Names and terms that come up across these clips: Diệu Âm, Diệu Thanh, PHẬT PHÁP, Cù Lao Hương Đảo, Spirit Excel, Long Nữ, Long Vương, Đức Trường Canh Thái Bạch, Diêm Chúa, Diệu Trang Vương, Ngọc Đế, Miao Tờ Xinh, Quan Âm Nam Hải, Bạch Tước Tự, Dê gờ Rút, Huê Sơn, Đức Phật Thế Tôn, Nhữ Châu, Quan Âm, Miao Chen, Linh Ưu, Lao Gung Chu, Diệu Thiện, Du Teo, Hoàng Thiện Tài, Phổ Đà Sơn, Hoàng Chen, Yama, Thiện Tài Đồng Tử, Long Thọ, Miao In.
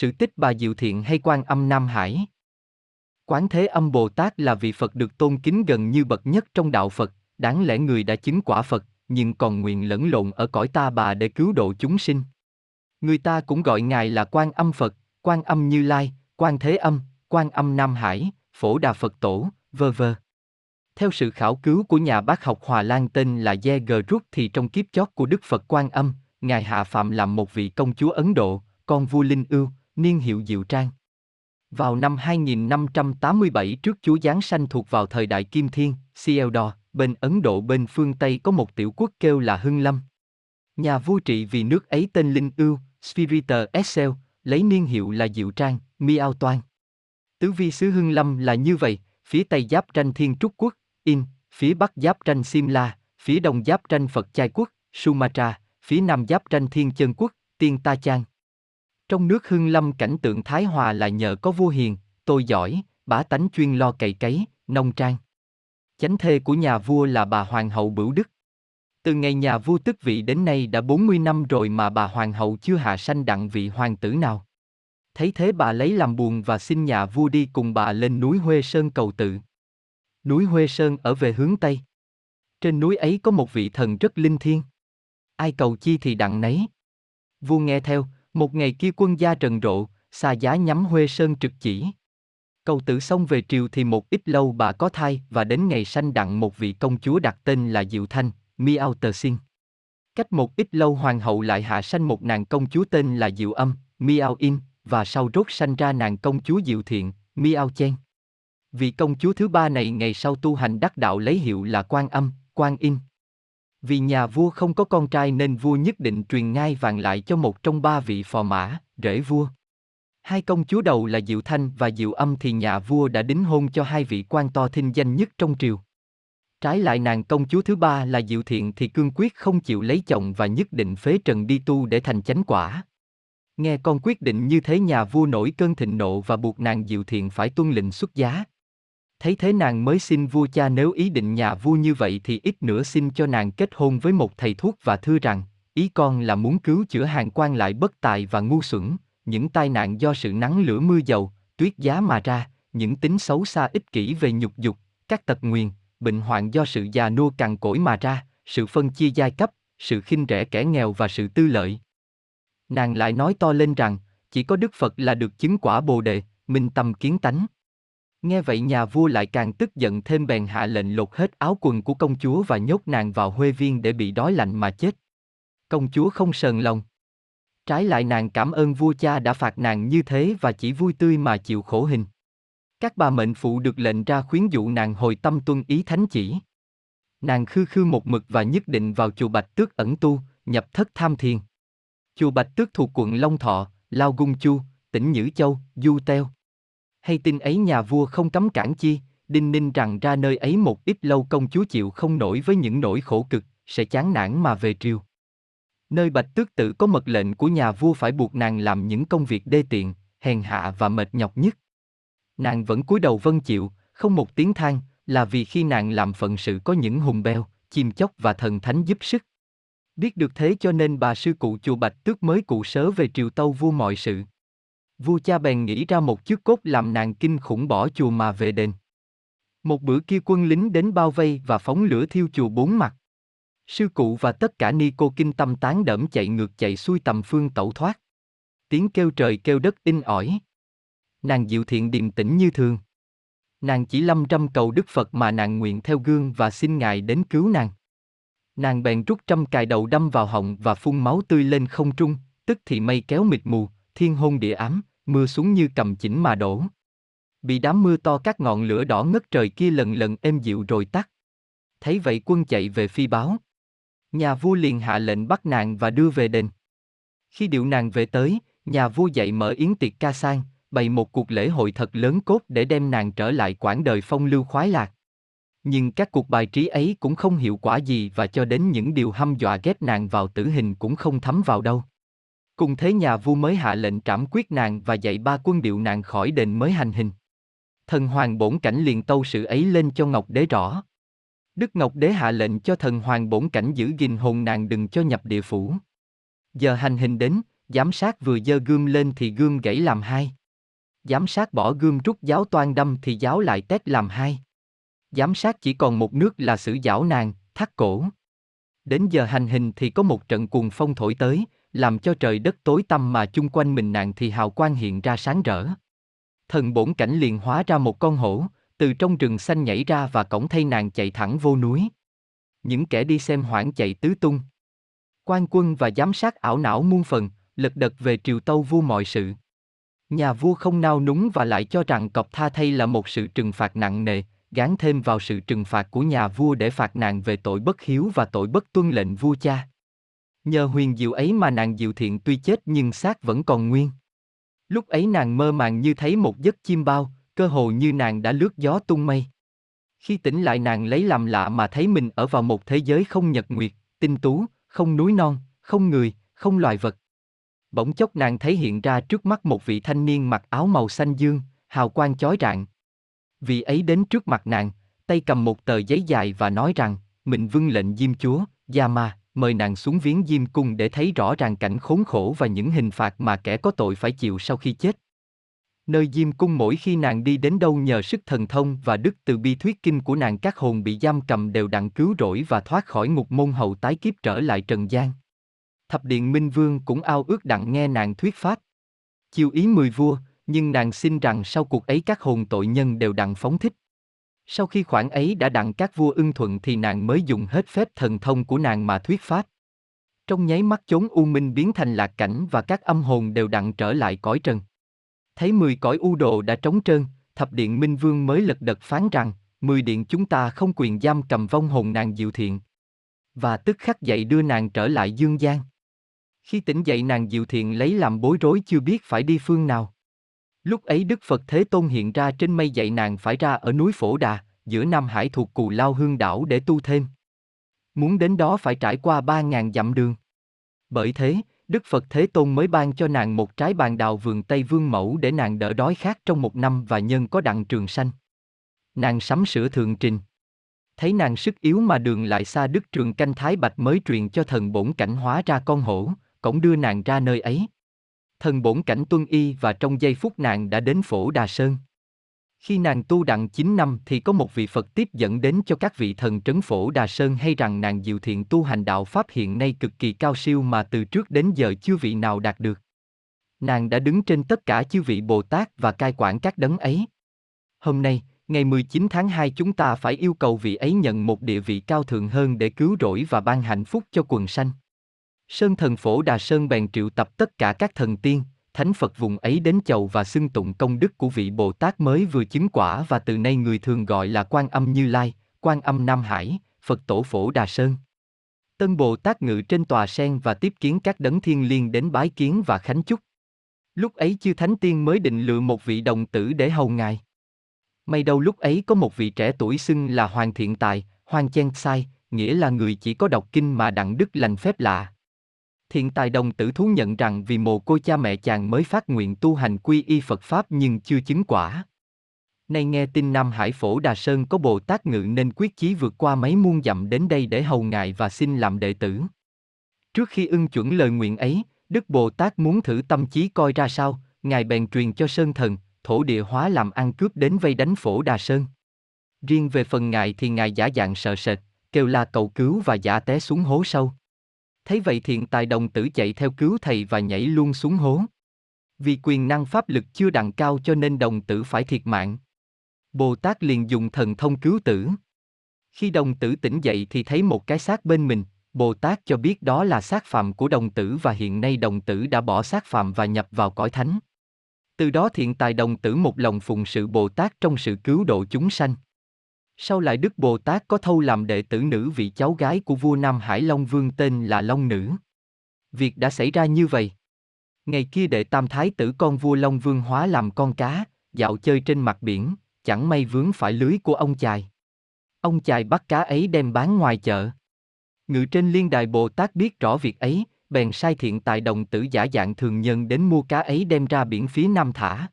sự tích bà Diệu Thiện hay Quan Âm Nam Hải. Quán Thế Âm Bồ Tát là vị Phật được tôn kính gần như bậc nhất trong đạo Phật, đáng lẽ người đã chứng quả Phật, nhưng còn nguyện lẫn lộn ở cõi ta bà để cứu độ chúng sinh. Người ta cũng gọi Ngài là Quan Âm Phật, Quan Âm Như Lai, Quan Thế Âm, Quan Âm Nam Hải, Phổ Đà Phật Tổ, v.v. Theo sự khảo cứu của nhà bác học Hòa Lan tên là Dê gờ Rút thì trong kiếp chót của Đức Phật Quan Âm, Ngài Hạ Phạm làm một vị công chúa Ấn Độ, con vua Linh Ưu, niên hiệu Diệu Trang. Vào năm 2587 trước Chúa Giáng sanh thuộc vào thời đại Kim Thiên, Siêu-đo, bên Ấn Độ bên phương Tây có một tiểu quốc kêu là Hưng Lâm. Nhà vua trị vì nước ấy tên Linh Ưu, Spirit Excel, lấy niên hiệu là Diệu Trang, Miao Toan. Tứ vi xứ Hưng Lâm là như vậy, phía Tây giáp tranh Thiên Trúc Quốc, In, phía Bắc giáp tranh Simla, phía Đông giáp tranh Phật Chai Quốc, Sumatra, phía Nam giáp tranh Thiên Chân Quốc, Tiên Ta Chang. Trong nước Hưng Lâm cảnh tượng thái hòa là nhờ có vua hiền, tôi giỏi, bá tánh chuyên lo cày cấy, nông trang. Chánh thê của nhà vua là bà Hoàng hậu Bửu Đức. Từ ngày nhà vua tức vị đến nay đã 40 năm rồi mà bà Hoàng hậu chưa hạ sanh đặng vị hoàng tử nào. Thấy thế bà lấy làm buồn và xin nhà vua đi cùng bà lên núi Huê Sơn cầu tự. Núi Huê Sơn ở về hướng Tây. Trên núi ấy có một vị thần rất linh thiêng. Ai cầu chi thì đặng nấy. Vua nghe theo, một ngày kia quân gia trần rộ, xa giá nhắm Huê Sơn trực chỉ. Cầu tự xong về triều thì một ít lâu bà có thai và đến ngày sanh đặng một vị công chúa đặt tên là Diệu Thanh, Miao Tờ Xinh. Cách một ít lâu hoàng hậu lại hạ sanh một nàng công chúa tên là Diệu Âm, Miao In, và sau rốt sanh ra nàng công chúa Diệu Thiện, Miao Chen. Vị công chúa thứ ba này ngày sau tu hành đắc đạo lấy hiệu là Quan Âm, Quan In. Vì nhà vua không có con trai nên vua nhất định truyền ngai vàng lại cho một trong ba vị phò mã, rể vua. Hai công chúa đầu là Diệu Thanh và Diệu Âm thì nhà vua đã đính hôn cho hai vị quan to thinh danh nhất trong triều. Trái lại nàng công chúa thứ ba là Diệu Thiện thì cương quyết không chịu lấy chồng và nhất định phế trần đi tu để thành chánh quả. Nghe con quyết định như thế nhà vua nổi cơn thịnh nộ và buộc nàng Diệu Thiện phải tuân lệnh xuất giá. Thấy thế nàng mới xin vua cha nếu ý định nhà vua như vậy thì ít nữa xin cho nàng kết hôn với một thầy thuốc và thưa rằng, ý con là muốn cứu chữa hàng quan lại bất tài và ngu xuẩn, những tai nạn do sự nắng lửa mưa dầu, tuyết giá mà ra, những tính xấu xa ích kỷ về nhục dục, các tật nguyền, bệnh hoạn do sự già nua cằn cỗi mà ra, sự phân chia giai cấp, sự khinh rẻ kẻ nghèo và sự tư lợi. Nàng lại nói to lên rằng, chỉ có Đức Phật là được chứng quả Bồ Đề, minh tâm kiến tánh. Nghe vậy nhà vua lại càng tức giận thêm bèn hạ lệnh lột hết áo quần của công chúa và nhốt nàng vào huê viên để bị đói lạnh mà chết. Công chúa không sờn lòng. Trái lại nàng cảm ơn vua cha đã phạt nàng như thế và chỉ vui tươi mà chịu khổ hình. Các bà mệnh phụ được lệnh ra khuyến dụ nàng hồi tâm tuân ý thánh chỉ. Nàng khư khư một mực và nhất định vào chùa Bạch Tước ẩn tu, nhập thất tham thiền. Chùa Bạch Tước thuộc quận Long Thọ, Lao Gung Chu, tỉnh Nhữ Châu, Du Teo. Hay tin ấy nhà vua không cấm cản chi, đinh ninh rằng ra nơi ấy một ít lâu công chúa chịu không nổi với những nỗi khổ cực, sẽ chán nản mà về triều. Nơi Bạch Tước Tự có mật lệnh của nhà vua phải buộc nàng làm những công việc đê tiện, hèn hạ và mệt nhọc nhất. Nàng vẫn cúi đầu vâng chịu, không một tiếng than, là vì khi nàng làm phận sự có những hùng beo, chim chóc và thần thánh giúp sức. Biết được thế cho nên bà sư cụ chùa Bạch Tước mới cụ sớ về triều tâu vua mọi sự. Vua cha bèn nghĩ ra một chiếc cốt làm nàng kinh khủng bỏ chùa mà về đền. Một bữa kia quân lính đến bao vây và phóng lửa thiêu chùa bốn mặt. Sư cụ và tất cả ni cô kinh tâm tán đẫm chạy ngược chạy xuôi tầm phương tẩu thoát. Tiếng kêu trời kêu đất in ỏi. Nàng Diệu Thiện điềm tĩnh như thường. Nàng chỉ lâm trăm cầu Đức Phật mà nàng nguyện theo gương và xin Ngài đến cứu nàng. Nàng bèn rút trăm cài đầu đâm vào họng và phun máu tươi lên không trung, tức thì mây kéo mịt mù, thiên hôn địa ám, mưa xuống như cầm chỉnh mà đổ. Bị đám mưa to các ngọn lửa đỏ ngất trời kia lần lần êm dịu rồi tắt. Thấy vậy quân chạy về phi báo. Nhà vua liền hạ lệnh bắt nàng và đưa về đền. Khi điệu nàng về tới, nhà vua dậy mở yến tiệc ca sang, bày một cuộc lễ hội thật lớn cốt để đem nàng trở lại quãng đời phong lưu khoái lạc. Nhưng các cuộc bài trí ấy cũng không hiệu quả gì và cho đến những điều hăm dọa ghép nàng vào tử hình cũng không thấm vào đâu. Cùng thế nhà vua mới hạ lệnh trảm quyết nàng và dạy ba quân điệu nàng khỏi đền mới hành hình. Thần Hoàng Bổn Cảnh liền tâu sự ấy lên cho Ngọc Đế rõ. Đức Ngọc Đế hạ lệnh cho thần Hoàng Bổn Cảnh giữ gìn hồn nàng đừng cho nhập địa phủ. Giờ hành hình đến, giám sát vừa giơ gươm lên thì gươm gãy làm hai. Giám sát bỏ gươm rút giáo toan đâm thì giáo lại tét làm hai. Giám sát chỉ còn một nước là sử giảo nàng, thắt cổ. Đến giờ hành hình thì có một trận cuồng phong thổi tới, làm cho trời đất tối tăm mà chung quanh mình nàng thì hào quang hiện ra sáng rỡ. Thần bổn cảnh liền hóa ra một con hổ, từ trong rừng xanh nhảy ra và cõng thay nàng chạy thẳng vô núi. Những kẻ đi xem hoảng chạy tứ tung. Quan quân và giám sát ảo não muôn phần, lật đật về triều tâu vua mọi sự. Nhà vua không nao núng và lại cho rằng cọp tha thay là một sự trừng phạt nặng nề, gán thêm vào sự trừng phạt của nhà vua để phạt nàng về tội bất hiếu và tội bất tuân lệnh vua cha. Nhờ huyền diệu ấy mà nàng Diệu Thiện tuy chết nhưng xác vẫn còn nguyên. Lúc ấy nàng mơ màng như thấy một giấc chiêm bao, cơ hồ như nàng đã lướt gió tung mây. Khi tỉnh lại nàng lấy làm lạ mà thấy mình ở vào một thế giới không nhật nguyệt, tinh tú, không núi non, không người, không loài vật. Bỗng chốc nàng thấy hiện ra trước mắt một vị thanh niên mặc áo màu xanh dương, hào quang chói rạng. Vị ấy đến trước mặt nàng, tay cầm một tờ giấy dài và nói rằng, mình vâng lệnh Diêm Chúa, Yama, mời nàng xuống viếng Diêm Cung để thấy rõ ràng cảnh khốn khổ và những hình phạt mà kẻ có tội phải chịu sau khi chết. Nơi Diêm Cung mỗi khi nàng đi đến đâu nhờ sức thần thông và đức từ bi thuyết kinh của nàng các hồn bị giam cầm đều đặng cứu rỗi và thoát khỏi ngục môn hầu tái kiếp trở lại trần gian. Thập điện Minh Vương cũng ao ước đặng nghe nàng thuyết pháp. Chiều ý 10 vua, nhưng nàng xin rằng sau cuộc ấy các hồn tội nhân đều đặng phóng thích. Sau khi khoản ấy đã đặng các vua ưng thuận thì nàng mới dùng hết phép thần thông của nàng mà thuyết pháp. Trong nháy mắt chốn u minh biến thành lạc cảnh và các âm hồn đều đặng trở lại cõi trần. Thấy 10 cõi u đồ đã trống trơn, Thập điện Minh Vương mới lật đật phán rằng, 10 điện chúng ta không quyền giam cầm vong hồn nàng Diệu Thiện. Và tức khắc dậy đưa nàng trở lại dương gian. Khi tỉnh dậy nàng Diệu Thiện lấy làm bối rối chưa biết phải đi phương nào. Lúc ấy Đức Phật Thế Tôn hiện ra trên mây dạy nàng phải ra ở núi Phổ Đà, giữa Nam Hải thuộc Cù Lao Hương đảo để tu thêm. Muốn đến đó phải trải qua 3.000 dặm đường. Bởi thế, Đức Phật Thế Tôn mới ban cho nàng một trái bàn đào vườn Tây Vương Mẫu để nàng đỡ đói khát trong một năm và nhân có đặng trường sanh. Nàng sắm sửa thượng trình. Thấy nàng sức yếu mà đường lại xa Đức Trường Canh Thái Bạch mới truyền cho thần bổn cảnh hóa ra con hổ, cõng đưa nàng ra nơi ấy. Thần bổn cảnh tuân y và trong giây phút nàng đã đến Phổ Đà Sơn. Khi nàng tu đặng 9 năm thì có một vị Phật tiếp dẫn đến cho các vị thần trấn Phổ Đà Sơn hay rằng nàng Diệu Thiện tu hành đạo pháp hiện nay cực kỳ cao siêu mà từ trước đến giờ chưa vị nào đạt được. Nàng đã đứng trên tất cả chư vị Bồ Tát và cai quản các đấng ấy. Hôm nay, ngày 19 tháng 2 chúng ta phải yêu cầu vị ấy nhận một địa vị cao thượng hơn để cứu rỗi và ban hạnh phúc cho quần sanh. Sơn thần Phổ Đà Sơn bèn triệu tập tất cả các thần tiên, thánh Phật vùng ấy đến chầu và xưng tụng công đức của vị Bồ Tát mới vừa chứng quả và từ nay người thường gọi là Quan Âm Như Lai, Quan Âm Nam Hải, Phật Tổ Phổ Đà Sơn. Tân Bồ Tát ngự trên tòa sen và tiếp kiến các đấng thiên liên đến bái kiến và khánh chúc. Lúc ấy chư thánh tiên mới định lựa một vị đồng tử để hầu ngài. May đâu lúc ấy có một vị trẻ tuổi xưng là Hoàng Thiện Tài, Hoàng Chen Sai, nghĩa là người chỉ có đọc kinh mà đặng đức lành phép lạ. Thiện Tài Đồng Tử thú nhận rằng vì mồ côi cha mẹ chàng mới phát nguyện tu hành quy y Phật Pháp nhưng chưa chứng quả. Nay nghe tin Nam Hải Phổ Đà Sơn có Bồ Tát ngự nên quyết chí vượt qua mấy muôn dặm đến đây để hầu ngài và xin làm đệ tử. Trước khi ưng chuẩn lời nguyện ấy, Đức Bồ Tát muốn thử tâm trí coi ra sao, ngài bèn truyền cho Sơn Thần, Thổ Địa Hóa làm ăn cướp đến vây đánh Phổ Đà Sơn. Riêng về phần ngài thì ngài giả dạng sợ sệt, kêu la cầu cứu và giả té xuống hố sâu. Thấy vậy Thiện Tài Đồng Tử chạy theo cứu thầy và nhảy luôn xuống hố. Vì quyền năng pháp lực chưa đặng cao cho nên đồng tử phải thiệt mạng. Bồ Tát liền dùng thần thông cứu tử. Khi đồng tử tỉnh dậy thì thấy một cái xác bên mình, Bồ Tát cho biết đó là xác phàm của đồng tử và hiện nay đồng tử đã bỏ xác phàm và nhập vào cõi thánh. Từ đó Thiện Tài Đồng Tử một lòng phụng sự Bồ Tát trong sự cứu độ chúng sanh. Sau lại Đức Bồ Tát có thâu làm đệ tử nữ vị cháu gái của vua Nam Hải Long Vương tên là Long Nữ. Việc đã xảy ra như vậy. Ngày kia đệ tam thái tử con vua Long Vương hóa làm con cá, dạo chơi trên mặt biển, chẳng may vướng phải lưới của ông chài. Ông chài bắt cá ấy đem bán ngoài chợ. Ngự trên liên đài Bồ Tát biết rõ việc ấy, bèn sai Thiện Tài Đồng Tử giả dạng thường nhân đến mua cá ấy đem ra biển phía nam thả.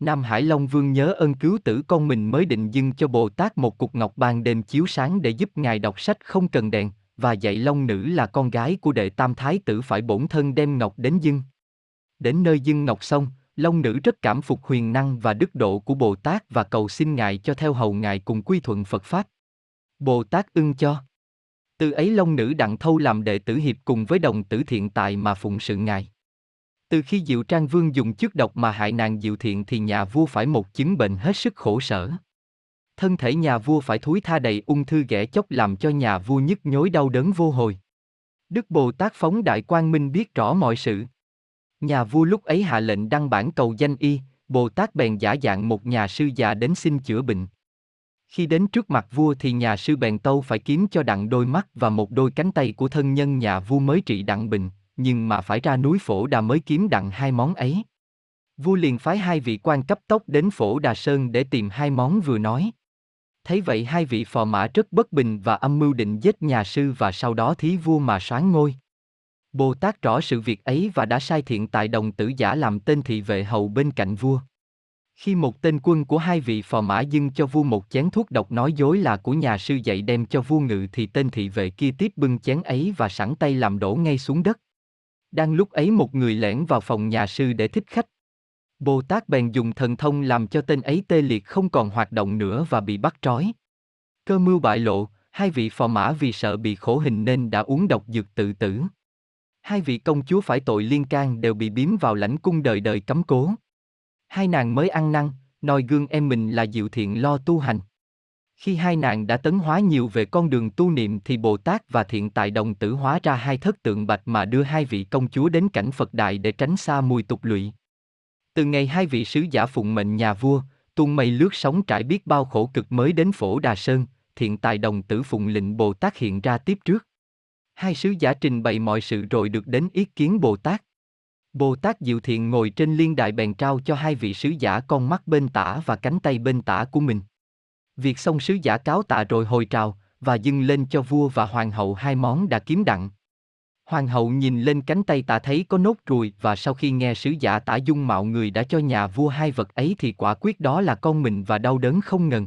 Nam Hải Long Vương nhớ ơn cứu tử con mình mới định dâng cho Bồ Tát một cục ngọc ban đêm chiếu sáng để giúp ngài đọc sách không cần đèn, và dạy Long Nữ là con gái của đệ tam thái tử phải bổn thân đem ngọc đến dâng. Đến nơi dâng ngọc xong, Long Nữ rất cảm phục huyền năng và đức độ của Bồ Tát và cầu xin ngài cho theo hầu ngài cùng quy thuận Phật Pháp. Bồ Tát ưng cho. Từ ấy Long Nữ đặng thâu làm đệ tử hiệp cùng với đồng tử Thiện Tài mà phụng sự ngài. Từ khi Diệu Trang Vương dùng chất độc mà hại nàng Diệu Thiện thì nhà vua phải một chứng bệnh hết sức khổ sở. Thân thể nhà vua phải thúi tha đầy ung thư ghẻ chóc làm cho nhà vua nhức nhối đau đớn vô hồi. Đức Bồ Tát phóng đại quang minh biết rõ mọi sự. Nhà vua lúc ấy hạ lệnh đăng bản cầu danh y, Bồ Tát bèn giả dạng một nhà sư già đến xin chữa bệnh. Khi đến trước mặt vua thì nhà sư bèn tâu phải kiếm cho đặng đôi mắt và một đôi cánh tay của thân nhân nhà vua mới trị đặng bệnh, nhưng mà phải ra núi Phổ Đà mới kiếm đặng hai món ấy. Vua liền phái hai vị quan cấp tốc đến Phổ Đà Sơn để tìm hai món vừa nói. Thấy vậy hai vị phò mã rất bất bình và âm mưu định giết nhà sư và sau đó thí vua mà soán ngôi. Bồ Tát rõ sự việc ấy và đã sai Thiện Tài Đồng Tử giả làm tên thị vệ hầu bên cạnh vua. Khi một tên quân của hai vị phò mã dâng cho vua một chén thuốc độc nói dối là của nhà sư dạy đem cho vua ngự thì tên thị vệ kia tiếp bưng chén ấy và sẵn tay làm đổ ngay xuống đất. Đang lúc ấy một người lẻn vào phòng nhà sư để thích khách. Bồ Tát bèn dùng thần thông làm cho tên ấy tê liệt không còn hoạt động nữa và bị bắt trói. Cơ mưu bại lộ, hai vị phò mã vì sợ bị khổ hình nên đã uống độc dược tự tử. Hai vị công chúa phải tội liên can đều bị biếm vào lãnh cung đời đời cấm cố. Hai nàng mới ăn năn, noi gương em mình là Diệu Thiện lo tu hành. Khi hai nàng đã tấn hóa nhiều về con đường tu niệm thì Bồ Tát và Thiện Tài Đồng Tử hóa ra hai thất tượng bạch mà đưa hai vị công chúa đến cảnh Phật Đại để tránh xa mùi tục lụy. Từ ngày hai vị sứ giả phụng mệnh nhà vua, tuôn mây lướt sóng trải biết bao khổ cực mới đến Phổ Đà Sơn, Thiện Tài Đồng Tử phụng lệnh Bồ Tát hiện ra tiếp trước. Hai sứ giả trình bày mọi sự rồi được đến ý kiến Bồ Tát. Bồ Tát Diệu Thiện ngồi trên liên đài bèn trao cho hai vị sứ giả con mắt bên tả và cánh tay bên tả của mình. Việc xong sứ giả cáo tạ rồi hồi trào và dâng lên cho vua và hoàng hậu hai món đã kiếm đặng. Hoàng hậu nhìn lên cánh tay tả thấy có nốt ruồi và sau khi nghe sứ giả tả dung mạo người đã cho nhà vua hai vật ấy thì quả quyết đó là con mình và đau đớn không ngừng.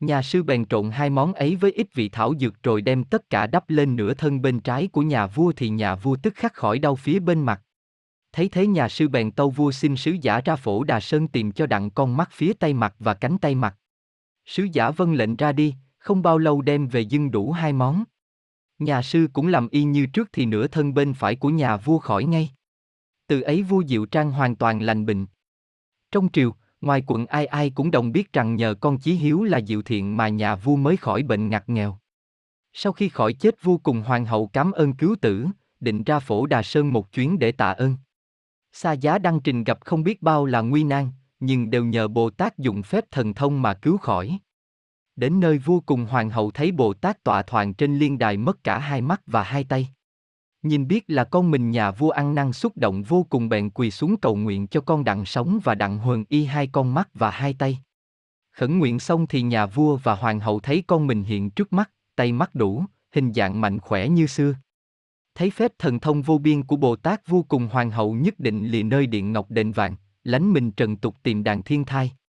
Nhà sư bèn trộn hai món ấy với ít vị thảo dược rồi đem tất cả đắp lên nửa thân bên trái của nhà vua thì nhà vua tức khắc khỏi đau phía bên mặt. Thấy thế nhà sư bèn tâu vua xin sứ giả ra Phổ Đà Sơn tìm cho đặng con mắt phía tay mặt và cánh tay mặt. Sứ giả vâng lệnh ra đi, không bao lâu đem về dâng đủ hai món. Nhà sư cũng làm y như trước thì nửa thân bên phải của nhà vua khỏi ngay. Từ ấy vua Diệu Trang hoàn toàn lành bệnh. Trong triều, ngoài quận ai ai cũng đồng biết rằng nhờ con chí hiếu là Diệu Thiện mà nhà vua mới khỏi bệnh ngặt nghèo. Sau khi khỏi chết vua cùng hoàng hậu cảm ơn cứu tử, định ra Phổ Đà Sơn một chuyến để tạ ơn. Xa giá đăng trình gặp không biết bao là nguy nan, nhưng đều nhờ Bồ Tát dùng phép thần thông mà cứu khỏi. Đến nơi vua cùng hoàng hậu thấy Bồ Tát tọa thoàng trên liên đài mất cả hai mắt và hai tay. Nhìn biết là con mình nhà vua ăn năn xúc động vô cùng bèn quỳ xuống cầu nguyện cho con đặng sống và đặng huần y hai con mắt và hai tay. Khẩn nguyện xong thì nhà vua và hoàng hậu thấy con mình hiện trước mắt, tay mắt đủ, hình dạng mạnh khỏe như xưa. Thấy phép thần thông vô biên của Bồ Tát vua cùng hoàng hậu nhất định lìa nơi điện ngọc đền vàng, lánh mình trần tục tìm đàn thiên thai.